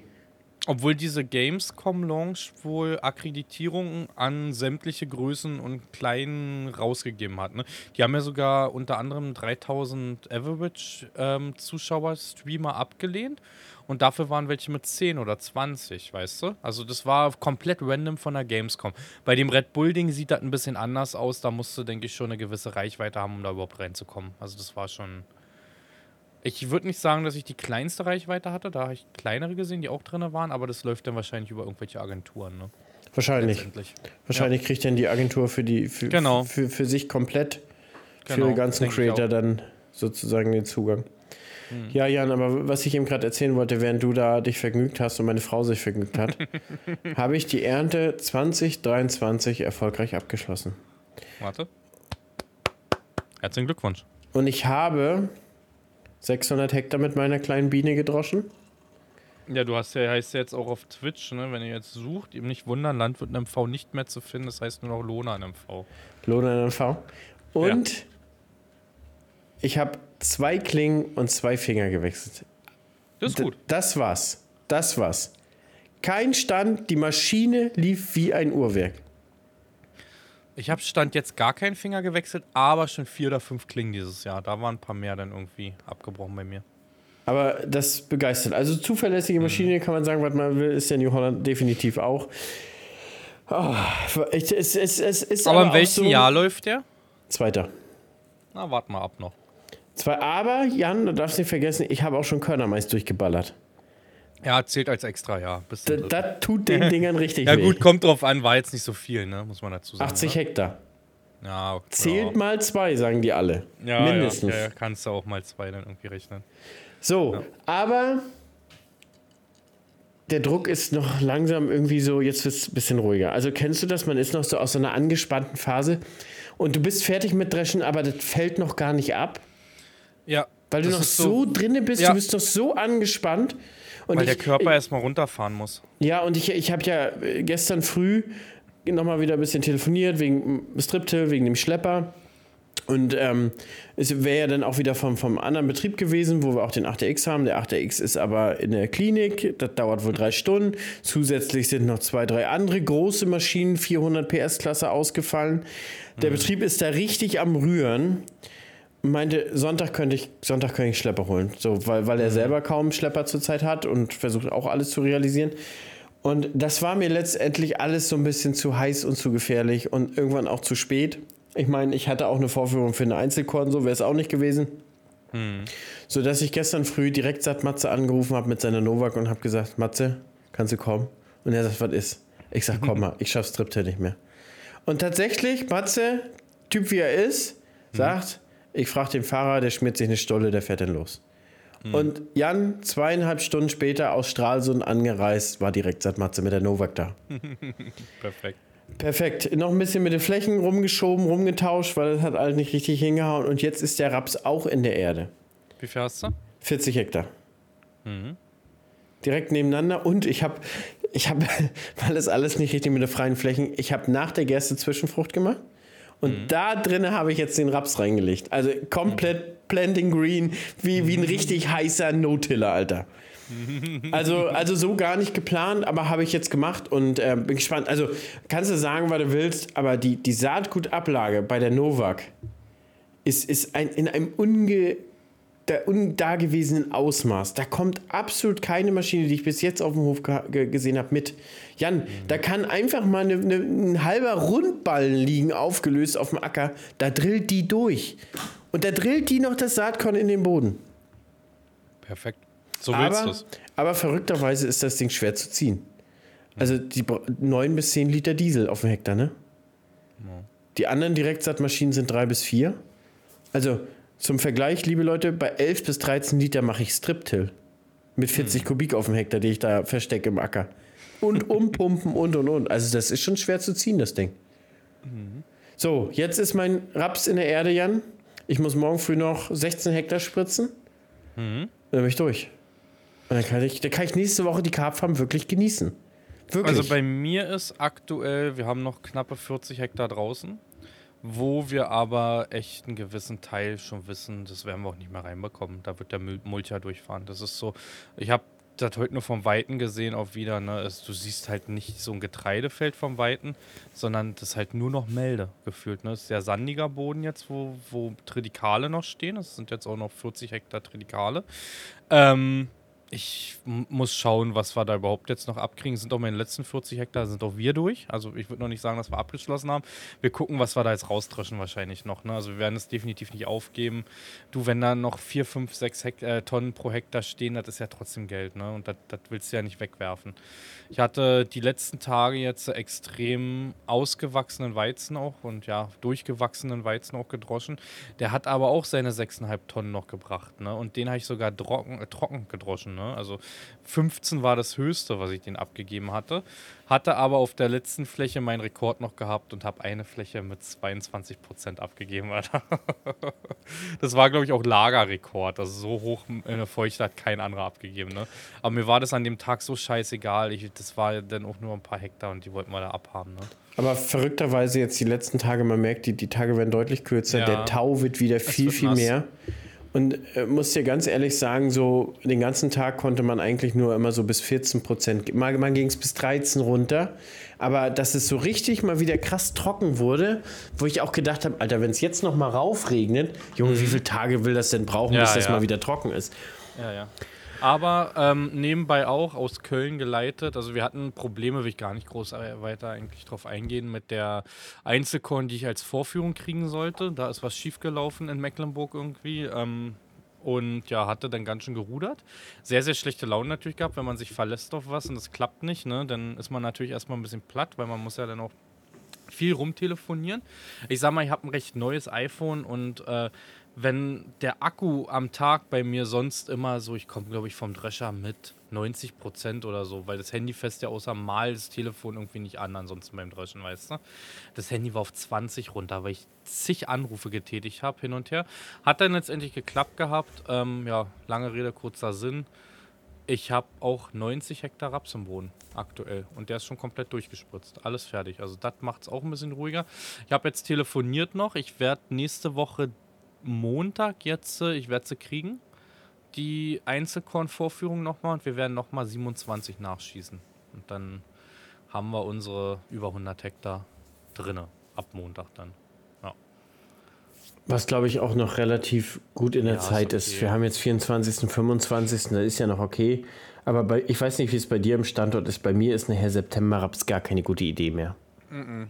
Obwohl diese Gamescom-Lounge wohl Akkreditierungen an sämtliche Größen und Kleinen rausgegeben hat. Ne? Die haben ja sogar unter anderem dreitausend Average-Zuschauer, ähm, Streamer abgelehnt. Und dafür waren welche mit zehn oder zwanzig, weißt du? Also das war komplett random von der Gamescom. Bei dem Red Bull-Ding sieht das ein bisschen anders aus. Da musst du, denke ich, schon eine gewisse Reichweite haben, um da überhaupt reinzukommen. Also das war schon... Ich würde nicht sagen, dass ich die kleinste Reichweite hatte. Da habe ich kleinere gesehen, die auch drin waren. Aber das läuft dann wahrscheinlich über irgendwelche Agenturen. Ne? Wahrscheinlich. Wahrscheinlich ja. Kriegt dann die Agentur für die für, genau. für, für sich komplett genau, für die ganzen Creator dann sozusagen den Zugang. Hm. Ja, Jan, aber was ich eben gerade erzählen wollte, während du da dich vergnügt hast und meine Frau sich vergnügt hat, habe ich die Ernte zwanzig dreiundzwanzig erfolgreich abgeschlossen. Warte. Herzlichen Glückwunsch. Und ich habe sechshundert Hektar mit meiner kleinen Biene gedroschen. Ja, du hast ja, heißt ja jetzt auch auf Twitch, ne? Wenn ihr jetzt sucht, eben nicht wundern, Landwirt in M V nicht mehr zu finden, das heißt nur noch Lohner in M V. Lohner in M V. Und ja. Ich habe zwei Klingen und zwei Finger gewechselt. Das ist gut. D- das war's. Das war's. Kein Stand, die Maschine lief wie ein Uhrwerk. Ich habe Stand jetzt gar keinen Finger gewechselt, aber schon vier oder fünf Klingen dieses Jahr. Da waren ein paar mehr dann irgendwie abgebrochen bei mir. Aber das begeistert. Also zuverlässige Maschine, mhm. kann man sagen, was man will, ist der New Holland definitiv auch. Oh, es, es, es, es ist aber, aber in welchem so Jahr läuft der? Zweiter. Na, warte mal ab noch. Zwei, aber, Jan, du darfst nicht vergessen, ich habe auch schon Körnermais durchgeballert. Ja, zählt als extra, ja. Das da, tut den Dingern richtig weh. Ja gut, kommt drauf an, war jetzt nicht so viel, ne? Muss man dazu sagen. achtzig Hektar. Ja, okay. Zählt mal zwei, sagen die alle. Ja, mindestens. Ja, ja, kannst du auch mal zwei dann irgendwie rechnen. So, ja. Aber der Druck ist noch langsam irgendwie so, jetzt wird es ein bisschen ruhiger. Also kennst du das? Man ist noch so aus so einer angespannten Phase und du bist fertig mit Dreschen, aber das fällt noch gar nicht ab. Ja. Weil du noch so, so drinne bist, ja. Du bist noch so angespannt. Und weil ich, der Körper erstmal runterfahren muss. Ja, und ich, ich habe ja gestern früh nochmal wieder ein bisschen telefoniert, wegen Stripte, wegen dem Schlepper. Und ähm, es wäre ja dann auch wieder vom, vom anderen Betrieb gewesen, wo wir auch den acht R X haben. Der acht R X ist aber in der Klinik, das dauert wohl drei Stunden. Zusätzlich sind noch zwei, drei andere große Maschinen, vierhundert P S-Klasse ausgefallen. Der mhm. Betrieb ist da richtig am Rühren. Meinte, Sonntag könnte ich Sonntag könnte ich Schlepper holen, so, weil, weil er selber kaum Schlepper zurzeit hat und versucht auch alles zu realisieren. Und das war mir letztendlich alles so ein bisschen zu heiß und zu gefährlich und irgendwann auch zu spät. Ich meine, ich hatte auch eine Vorführung für eine Einzelkorn, so wäre es auch nicht gewesen. Hm. So dass ich gestern früh direkt satt Matze angerufen habe mit seiner Novak und habe gesagt, Matze, kannst du kommen? Und er sagt, was ist? Ich sag, komm mal, ich schaff's Stripte nicht mehr. Und tatsächlich, Matze, Typ wie er ist, sagt, hm. Ich frage den Fahrer, der schmiert sich eine Stolle, der fährt dann los. Hm. Und Jan, zweieinhalb Stunden später aus Stralsund angereist, war direkt satt Matze mit der Novak da. Perfekt. Perfekt. Noch ein bisschen mit den Flächen rumgeschoben, rumgetauscht, weil das hat halt nicht richtig hingehauen. Und jetzt ist der Raps auch in der Erde. Wie viel hast du? vierzig Hektar. Mhm. Direkt nebeneinander. Und ich habe, ich hab, weil das alles nicht richtig mit den freien Flächen, ich habe nach der Gerste Zwischenfrucht gemacht. Und mhm. da drin habe ich jetzt den Raps reingelegt. Also komplett mhm. Planting Green, wie, wie ein richtig heißer No-Tiller, Alter. Also, also so gar nicht geplant, aber habe ich jetzt gemacht und äh, bin gespannt. Also kannst du sagen, was du willst, aber die, die Saatgutablage bei der Novak ist, ist ein, in einem unge, da, un, dagewesenen Ausmaß. Da kommt absolut keine Maschine, die ich bis jetzt auf dem Hof ge- gesehen habe, mit. Jan, mhm. da kann einfach mal ne, ne, ein halber Rundballen liegen, aufgelöst auf dem Acker. Da drillt die durch. Und da drillt die noch das Saatkorn in den Boden. Perfekt. So willst du es. Aber verrückterweise ist das Ding schwer zu ziehen. Also die neun bis zehn Liter Diesel auf dem Hektar, ne? Ja. Die anderen Direktsaatmaschinen sind drei bis vier. Also zum Vergleich, liebe Leute, bei elf bis dreizehn Liter mache ich Striptill. Mit vierzig hm. Kubik auf dem Hektar, die ich da verstecke im Acker. Und umpumpen und und und. Also das ist schon schwer zu ziehen, das Ding. Mhm. So, jetzt ist mein Raps in der Erde, Jan. Ich muss morgen früh noch sechzehn Hektar spritzen. Mhm. Dann bin ich durch. Und dann kann ich, dann kann ich nächste Woche die Karpfarm wirklich genießen. Wirklich. Also bei mir ist aktuell, wir haben noch knappe vierzig Hektar draußen, wo wir aber echt einen gewissen Teil schon wissen, das werden wir auch nicht mehr reinbekommen. Da wird der Mulcher durchfahren. Das ist so, ich habe das heute nur vom Weiten gesehen auch wieder. Ne? Also du siehst halt nicht so ein Getreidefeld vom Weiten, sondern das ist halt nur noch Melde gefühlt. Ne? Das ist sehr sandiger Boden jetzt, wo, wo Tritikale noch stehen. Das sind jetzt auch noch vierzig Hektar Tritikale. Ähm, Ich muss schauen, was wir da überhaupt jetzt noch abkriegen. Sind auch meine letzten vierzig Hektar, sind auch wir durch. Also ich würde noch nicht sagen, dass wir abgeschlossen haben. Wir gucken, was wir da jetzt rausdreschen wahrscheinlich noch. Ne? Also wir werden es definitiv nicht aufgeben. Du, wenn da noch vier, fünf, sechs Hekt- äh, Tonnen pro Hektar stehen, das ist ja trotzdem Geld. Ne? Und das willst du ja nicht wegwerfen. Ich hatte die letzten Tage jetzt extrem ausgewachsenen Weizen auch und ja, durchgewachsenen Weizen auch gedroschen. Der hat aber auch seine sechs Komma fünf Tonnen noch gebracht. Ne? Und den habe ich sogar trocken, äh, trocken gedroschen. Ne? Also fünfzehn war das Höchste, was ich den abgegeben hatte. Hatte aber auf der letzten Fläche meinen Rekord noch gehabt und habe eine Fläche mit zweiundzwanzig Prozent abgegeben. Alter. Das war, glaube ich, auch Lagerrekord. Also so hoch eine Feuchte hat kein anderer abgegeben. Ne? Aber mir war das an dem Tag so scheißegal. Ich, das war dann auch nur ein paar Hektar und die wollten wir da abhaben. Ne? Aber verrückterweise jetzt die letzten Tage, man merkt, die, die Tage werden deutlich kürzer. Ja. Der Tau wird wieder viel, wird viel nass. mehr. Und äh, muss dir ganz ehrlich sagen, so den ganzen Tag konnte man eigentlich nur immer so bis vierzehn Prozent, mal, mal ging es bis dreizehn runter, aber dass es so richtig mal wieder krass trocken wurde, wo ich auch gedacht habe, Alter, wenn es jetzt noch mal raufregnet, Junge, wie viele Tage will das denn brauchen, ja, bis das ja. mal wieder trocken ist? Ja, ja. Aber ähm, nebenbei auch aus Köln geleitet, also wir hatten Probleme, will ich gar nicht groß weiter eigentlich drauf eingehen, mit der Einzelkorn, die ich als Vorführung kriegen sollte. Da ist was schiefgelaufen in Mecklenburg irgendwie. Ähm Und ja, hatte dann ganz schön gerudert. Sehr, sehr schlechte Laune natürlich gehabt, wenn man sich verlässt auf was und das klappt nicht, ne? Dann ist man natürlich erstmal ein bisschen platt, weil man muss ja dann auch viel rumtelefonieren. Ich sag mal, ich habe ein recht neues iPhone und äh, wenn der Akku am Tag bei mir sonst immer so, ich komme, glaube ich, vom Drescher mit neunzig Prozent oder so, weil das Handy fest ja außer mal das Telefon irgendwie nicht an, ansonsten beim Dreschen, weißt du. Das Handy war auf zwanzig runter, weil ich zig Anrufe getätigt habe hin und her. Hat dann letztendlich geklappt gehabt. Ähm, ja, lange Rede, kurzer Sinn. Ich habe auch neunzig Hektar Raps im Boden aktuell und der ist schon komplett durchgespritzt. Alles fertig. Also das macht es auch ein bisschen ruhiger. Ich habe jetzt telefoniert noch. Ich werde nächste Woche Montag jetzt, ich werde sie kriegen, die Einzelkorn-Vorführung nochmal und wir werden nochmal siebenundzwanzig nachschießen. Und dann haben wir unsere über hundert Hektar drinne, ab Montag dann. Ja. Was, glaube ich, auch noch relativ gut in der ja, Zeit ist. Okay. Wir haben jetzt vierundzwanzigsten, fünfundzwanzigsten Das ist ja noch okay. Aber bei, ich weiß nicht, wie es bei dir im Standort ist. Bei mir ist nachher September-Raps gar keine gute Idee mehr. Mhm.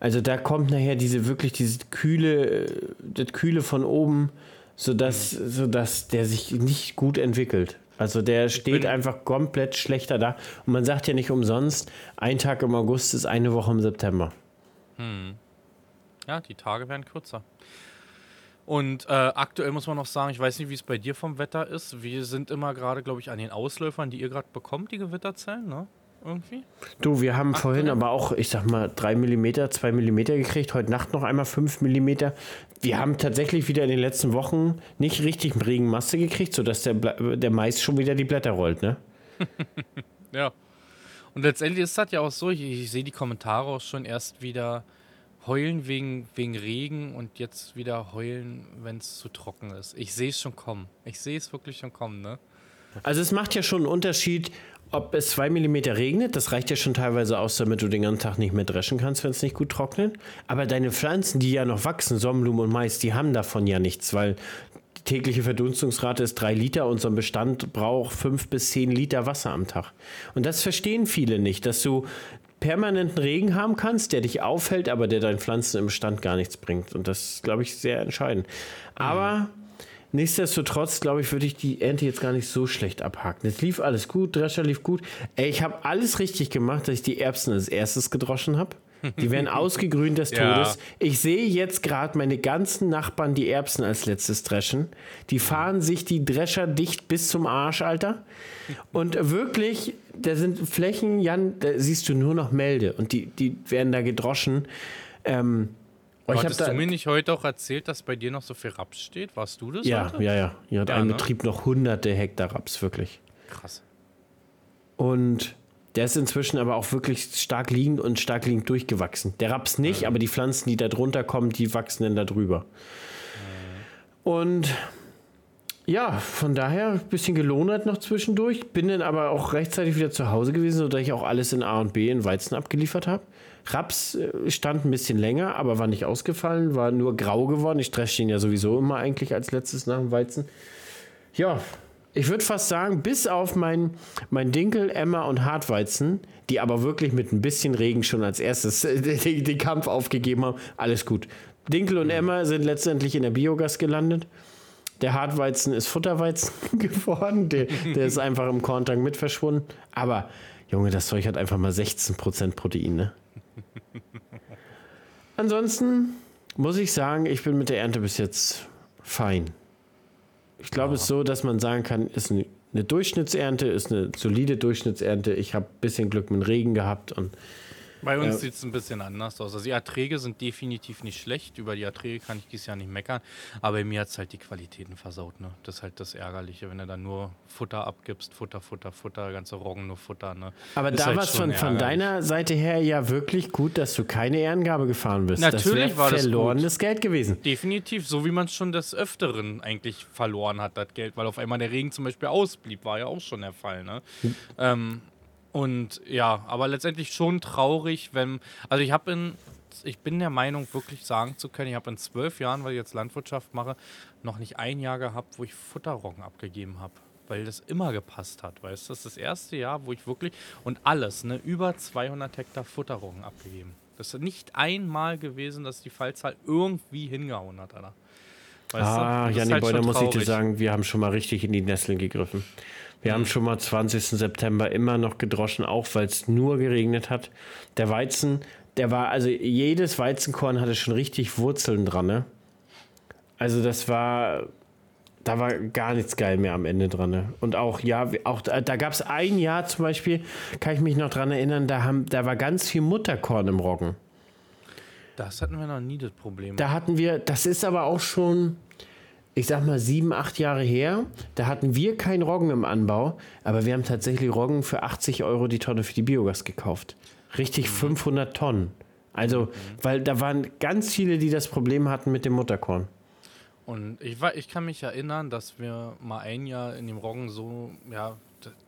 Also da kommt nachher diese wirklich diese kühle, das kühle von oben, sodass, mhm. sodass der sich nicht gut entwickelt. Also der steht einfach komplett schlechter da. Und man sagt ja nicht umsonst, ein Tag im August ist eine Woche im September. Mhm. Ja, die Tage werden kürzer. Und äh, aktuell muss man noch sagen, ich weiß nicht, wie es bei dir vom Wetter ist. Wir sind immer gerade, glaube ich, an den Ausläufern, die ihr gerade bekommt, die Gewitterzellen, ne? Irgendwie? Du, wir haben Ach, vorhin ja. aber auch, ich sag mal, drei Millimeter, zwei Millimeter gekriegt, heute Nacht noch einmal fünf Millimeter. Wir haben tatsächlich wieder in den letzten Wochen nicht richtig Regenmasse gekriegt, sodass der, der Mais schon wieder die Blätter rollt, ne? Ja. Und letztendlich ist das ja auch so, ich, ich sehe die Kommentare auch schon erst wieder heulen wegen, wegen Regen und jetzt wieder heulen, wenn es zu trocken ist. Ich sehe es schon kommen. Ich sehe es wirklich schon kommen, ne? Also es macht ja schon einen Unterschied, ob es zwei Millimeter regnet, das reicht ja schon teilweise aus, damit du den ganzen Tag nicht mehr dreschen kannst, wenn es nicht gut trocknet. Aber deine Pflanzen, die ja noch wachsen, Sonnenblumen und Mais, die haben davon ja nichts, weil die tägliche Verdunstungsrate ist drei Liter und so ein Bestand braucht fünf bis zehn Liter Wasser am Tag. Und das verstehen viele nicht, dass du permanenten Regen haben kannst, der dich aufhält, aber der deinen Pflanzen im Bestand gar nichts bringt. Und das ist, glaube ich, sehr entscheidend. Aber... Nichtsdestotrotz, glaube ich, würde ich die Ernte jetzt gar nicht so schlecht abhaken. Es lief alles gut, Drescher lief gut. Ey, ich habe alles richtig gemacht, dass ich die Erbsen als erstes gedroschen habe. Die werden ausgegrünt des Todes. Ja. Ich sehe jetzt gerade meine ganzen Nachbarn die Erbsen als letztes dreschen. Die fahren sich die Drescher dicht bis zum Arsch, Alter. Und wirklich, da sind Flächen, Jan, da siehst du nur noch Melde. Und die, die werden da gedroschen. Ähm... Oh, hattest du mir nicht heute auch erzählt, dass bei dir noch so viel Raps steht? Warst du das? Ja, heute? ja, ja. Ihr hat ja, einen ne? Betrieb noch hunderte Hektar Raps, wirklich. Krass. Und der ist inzwischen aber auch wirklich stark liegend und stark liegend durchgewachsen. Der Raps nicht, mhm. aber die Pflanzen, die da drunter kommen, die wachsen dann da drüber. Mhm. Und ja, von daher ein bisschen gelohnert noch zwischendurch. Bin dann aber auch rechtzeitig wieder zu Hause gewesen, sodass ich auch alles in A und B in Weizen abgeliefert habe. Raps stand ein bisschen länger, aber war nicht ausgefallen, war nur grau geworden. Ich dresche ihn ja sowieso immer eigentlich als letztes nach dem Weizen. Ja, ich würde fast sagen, bis auf mein, mein Dinkel, Emma und Hartweizen, die aber wirklich mit ein bisschen Regen schon als erstes den Kampf aufgegeben haben, alles gut. Dinkel und Emma sind letztendlich in der Biogas gelandet. Der Hartweizen ist Futterweizen geworden. Der, der ist einfach im Korntank mit verschwunden. Aber, Junge, das Zeug hat einfach mal sechzehn Prozent Protein, ne? Ansonsten muss ich sagen, ich bin mit der Ernte bis jetzt fein. Ich glaube, ja. Es ist so, dass man sagen kann, ist eine, eine Durchschnittsernte, ist eine solide Durchschnittsernte. Ich habe ein bisschen Glück mit dem Regen gehabt. Und bei uns äh, sieht es ein bisschen anders aus. Also die Erträge sind definitiv nicht schlecht. Über die Erträge kann ich dieses Jahr nicht meckern. Aber mir hat es halt die Qualitäten versaut. Ne? Das ist halt das Ärgerliche, wenn du dann nur Futter abgibst. Futter, Futter, Futter, ganze Roggen nur Futter. Ne? Aber ist da halt war es von, von deiner Seite her ja wirklich gut, dass du keine Ehrengabe gefahren bist. Natürlich das war das verlorenes gut. Geld gewesen. Definitiv, so wie man es schon des Öfteren eigentlich verloren hat, das Geld. Weil auf einmal der Regen zum Beispiel ausblieb, war ja auch schon der Fall. Ne? Hm. Ähm, Und ja, aber letztendlich schon traurig, wenn, also ich habe in, ich bin der Meinung, wirklich sagen zu können, ich habe in zwölf Jahren, weil ich jetzt Landwirtschaft mache, noch nicht ein Jahr gehabt, wo ich Futterroggen abgegeben habe, weil das immer gepasst hat, weißt du, das ist das erste Jahr, wo ich wirklich, und alles, ne, über zweihundert Hektar Futterroggen abgegeben. Das ist nicht einmal gewesen, dass die Fallzahl irgendwie hingehauen hat, Alter. Weißt ah, Janni halt Boy, da muss ich dir sagen, wir haben schon mal richtig in die Nesseln gegriffen. Wir haben schon mal zwanzigsten September immer noch gedroschen, auch weil es nur geregnet hat. Der Weizen, der war, also jedes Weizenkorn hatte schon richtig Wurzeln dran, ne? Also das war, da war gar nichts geil mehr am Ende dran, ne? Und auch, ja, auch da gab es ein Jahr zum Beispiel, kann ich mich noch dran erinnern, da, haben, da war ganz viel Mutterkorn im Roggen. Das hatten wir noch nie, das Problem. Da hatten wir, das ist aber auch schon... ich sag mal, sieben, acht Jahre her, da hatten wir keinen Roggen im Anbau, aber wir haben tatsächlich Roggen für achtzig Euro die Tonne für die Biogas gekauft. Richtig fünfhundert Tonnen. Also, weil da waren ganz viele, die das Problem hatten mit dem Mutterkorn. Und ich, war, ich kann mich erinnern, dass wir mal ein Jahr in dem Roggen so, ja,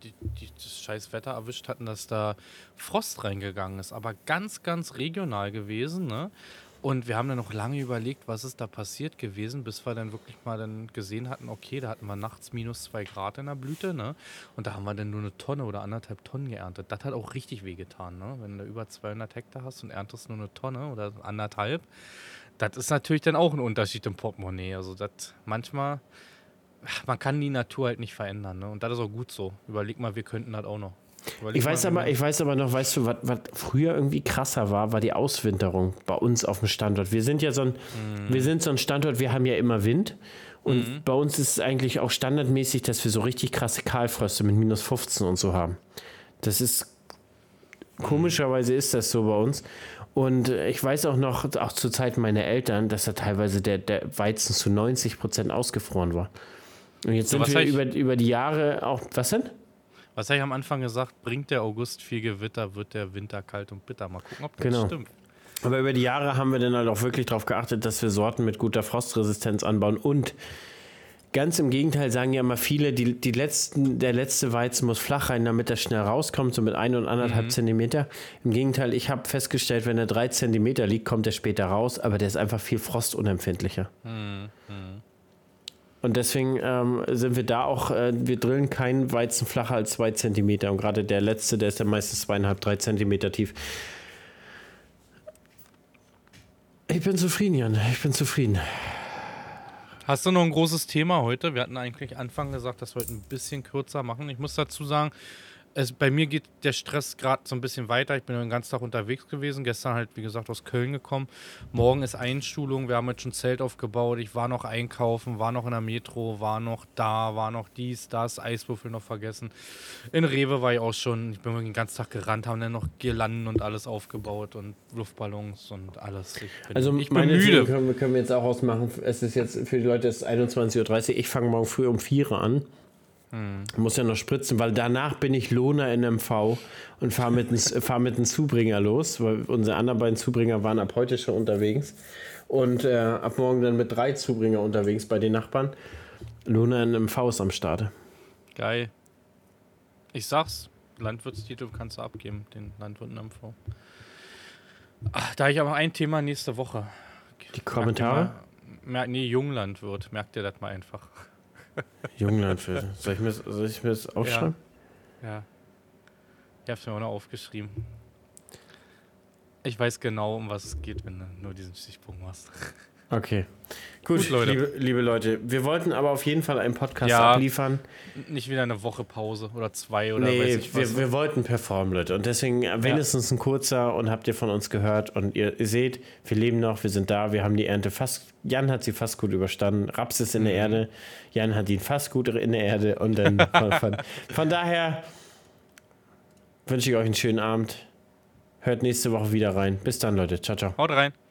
die, die, das scheiß Wetter erwischt hatten, dass da Frost reingegangen ist, aber ganz, ganz regional gewesen, ne? Und wir haben dann noch lange überlegt, was ist da passiert gewesen, bis wir dann wirklich mal dann gesehen hatten, okay, da hatten wir nachts minus zwei Grad in der Blüte, ne? Und da haben wir dann nur eine Tonne oder anderthalb Tonnen geerntet. Das hat auch richtig wehgetan, ne? Wenn du über zweihundert Hektar hast und erntest nur eine Tonne oder anderthalb, das ist natürlich dann auch ein Unterschied im Portemonnaie. Also das manchmal, man kann die Natur halt nicht verändern, ne? Und das ist auch gut so. Überleg mal, wir könnten das auch noch. Ich weiß, aber, ich weiß aber noch, weißt du, was, was früher irgendwie krasser war, war die Auswinterung bei uns auf dem Standort. Wir sind ja so ein, mhm. wir sind so ein Standort, wir haben ja immer Wind und mhm. bei uns ist es eigentlich auch standardmäßig, dass wir so richtig krasse Kahlfröste mit minus fünfzehn und so haben. Das ist, komischerweise ist das so bei uns. Und ich weiß auch noch, auch zur Zeit meiner Eltern, dass da teilweise der, der Weizen zu neunzig Prozent ausgefroren war. Und jetzt so, sind wir über, über die Jahre auch, was denn? Was habe ich am Anfang gesagt? Bringt der August viel Gewitter, wird der Winter kalt und bitter. Mal gucken, ob das genau. stimmt. Aber über die Jahre haben wir dann halt auch wirklich darauf geachtet, dass wir Sorten mit guter Frostresistenz anbauen. Und ganz im Gegenteil sagen ja immer viele, die, die letzten, der letzte Weizen muss flach rein, damit er schnell rauskommt, so mit ein und anderthalb mhm. Zentimeter. Im Gegenteil, ich habe festgestellt, wenn er drei Zentimeter liegt, kommt er später raus, aber der ist einfach viel frostunempfindlicher. Mhm. Und deswegen ähm, sind wir da auch, äh, wir drillen keinen Weizen flacher als zwei Zentimeter. Und gerade der letzte, der ist ja meistens zweieinhalb, drei Zentimeter tief. Ich bin zufrieden, Jan. Ich bin zufrieden. Hast du noch ein großes Thema heute? Wir hatten eigentlich Anfang gesagt, dass wir heute ein bisschen kürzer machen. Ich muss dazu sagen, es, bei mir geht der Stress gerade so ein bisschen weiter. Ich bin den ganzen Tag unterwegs gewesen. Gestern halt, wie gesagt, aus Köln gekommen. Morgen ist Einschulung. Wir haben jetzt schon ein Zelt aufgebaut. Ich war noch einkaufen, war noch in der Metro, war noch da, war noch dies, das, Eiswürfel noch vergessen. In Rewe war ich auch schon. Ich bin den ganzen Tag gerannt, haben dann noch Girlanden und alles aufgebaut und Luftballons und alles. Ich bin, also ich bin müde. Können wir, können wir jetzt auch ausmachen. Es ist jetzt für die Leute ist einundzwanzig Uhr dreißig. Ich fange morgen früh um vier Uhr an. Hm. Muss ja noch spritzen, weil danach bin ich Lohner in M V und fahre mit einem fahr mit einem Zubringer los, weil unsere anderen beiden Zubringer waren ab heute schon unterwegs und äh, ab morgen dann mit drei Zubringer unterwegs bei den Nachbarn. Lohner in M V ist am Start. Geil. Ich sag's, Landwirtstitel kannst du abgeben, den Landwirt in M V. Ach, da habe ich aber ein Thema nächste Woche. Die Kommentare? Merkt ihr mal, merkt, nee, Junglandwirt, merkt ihr das mal einfach. Junglandviertel. Soll ich mir das, soll ich mir das aufschreiben? Ja. ja. Ich hab's mir auch noch aufgeschrieben. Ich weiß genau, um was es geht, wenn du nur diesen Stichpunkt machst. Okay. Gut, Gut Leute. Liebe, liebe Leute. Wir wollten aber auf jeden Fall einen Podcast ja, abliefern. Nicht wieder eine Woche Pause oder zwei oder nee, weiß ich was. Wir, wir wollten performen, Leute. Und deswegen wenigstens ja. ein kurzer und habt ihr von uns gehört. Und ihr, ihr seht, wir leben noch, wir sind da, wir haben die Ernte fast, Jan hat sie fast gut überstanden. Raps ist in mhm. der Erde, Jan hat ihn fast gut in der Erde. Und dann von, von, von daher wünsche ich euch einen schönen Abend. Hört nächste Woche wieder rein. Bis dann, Leute. Ciao, ciao. Haut rein.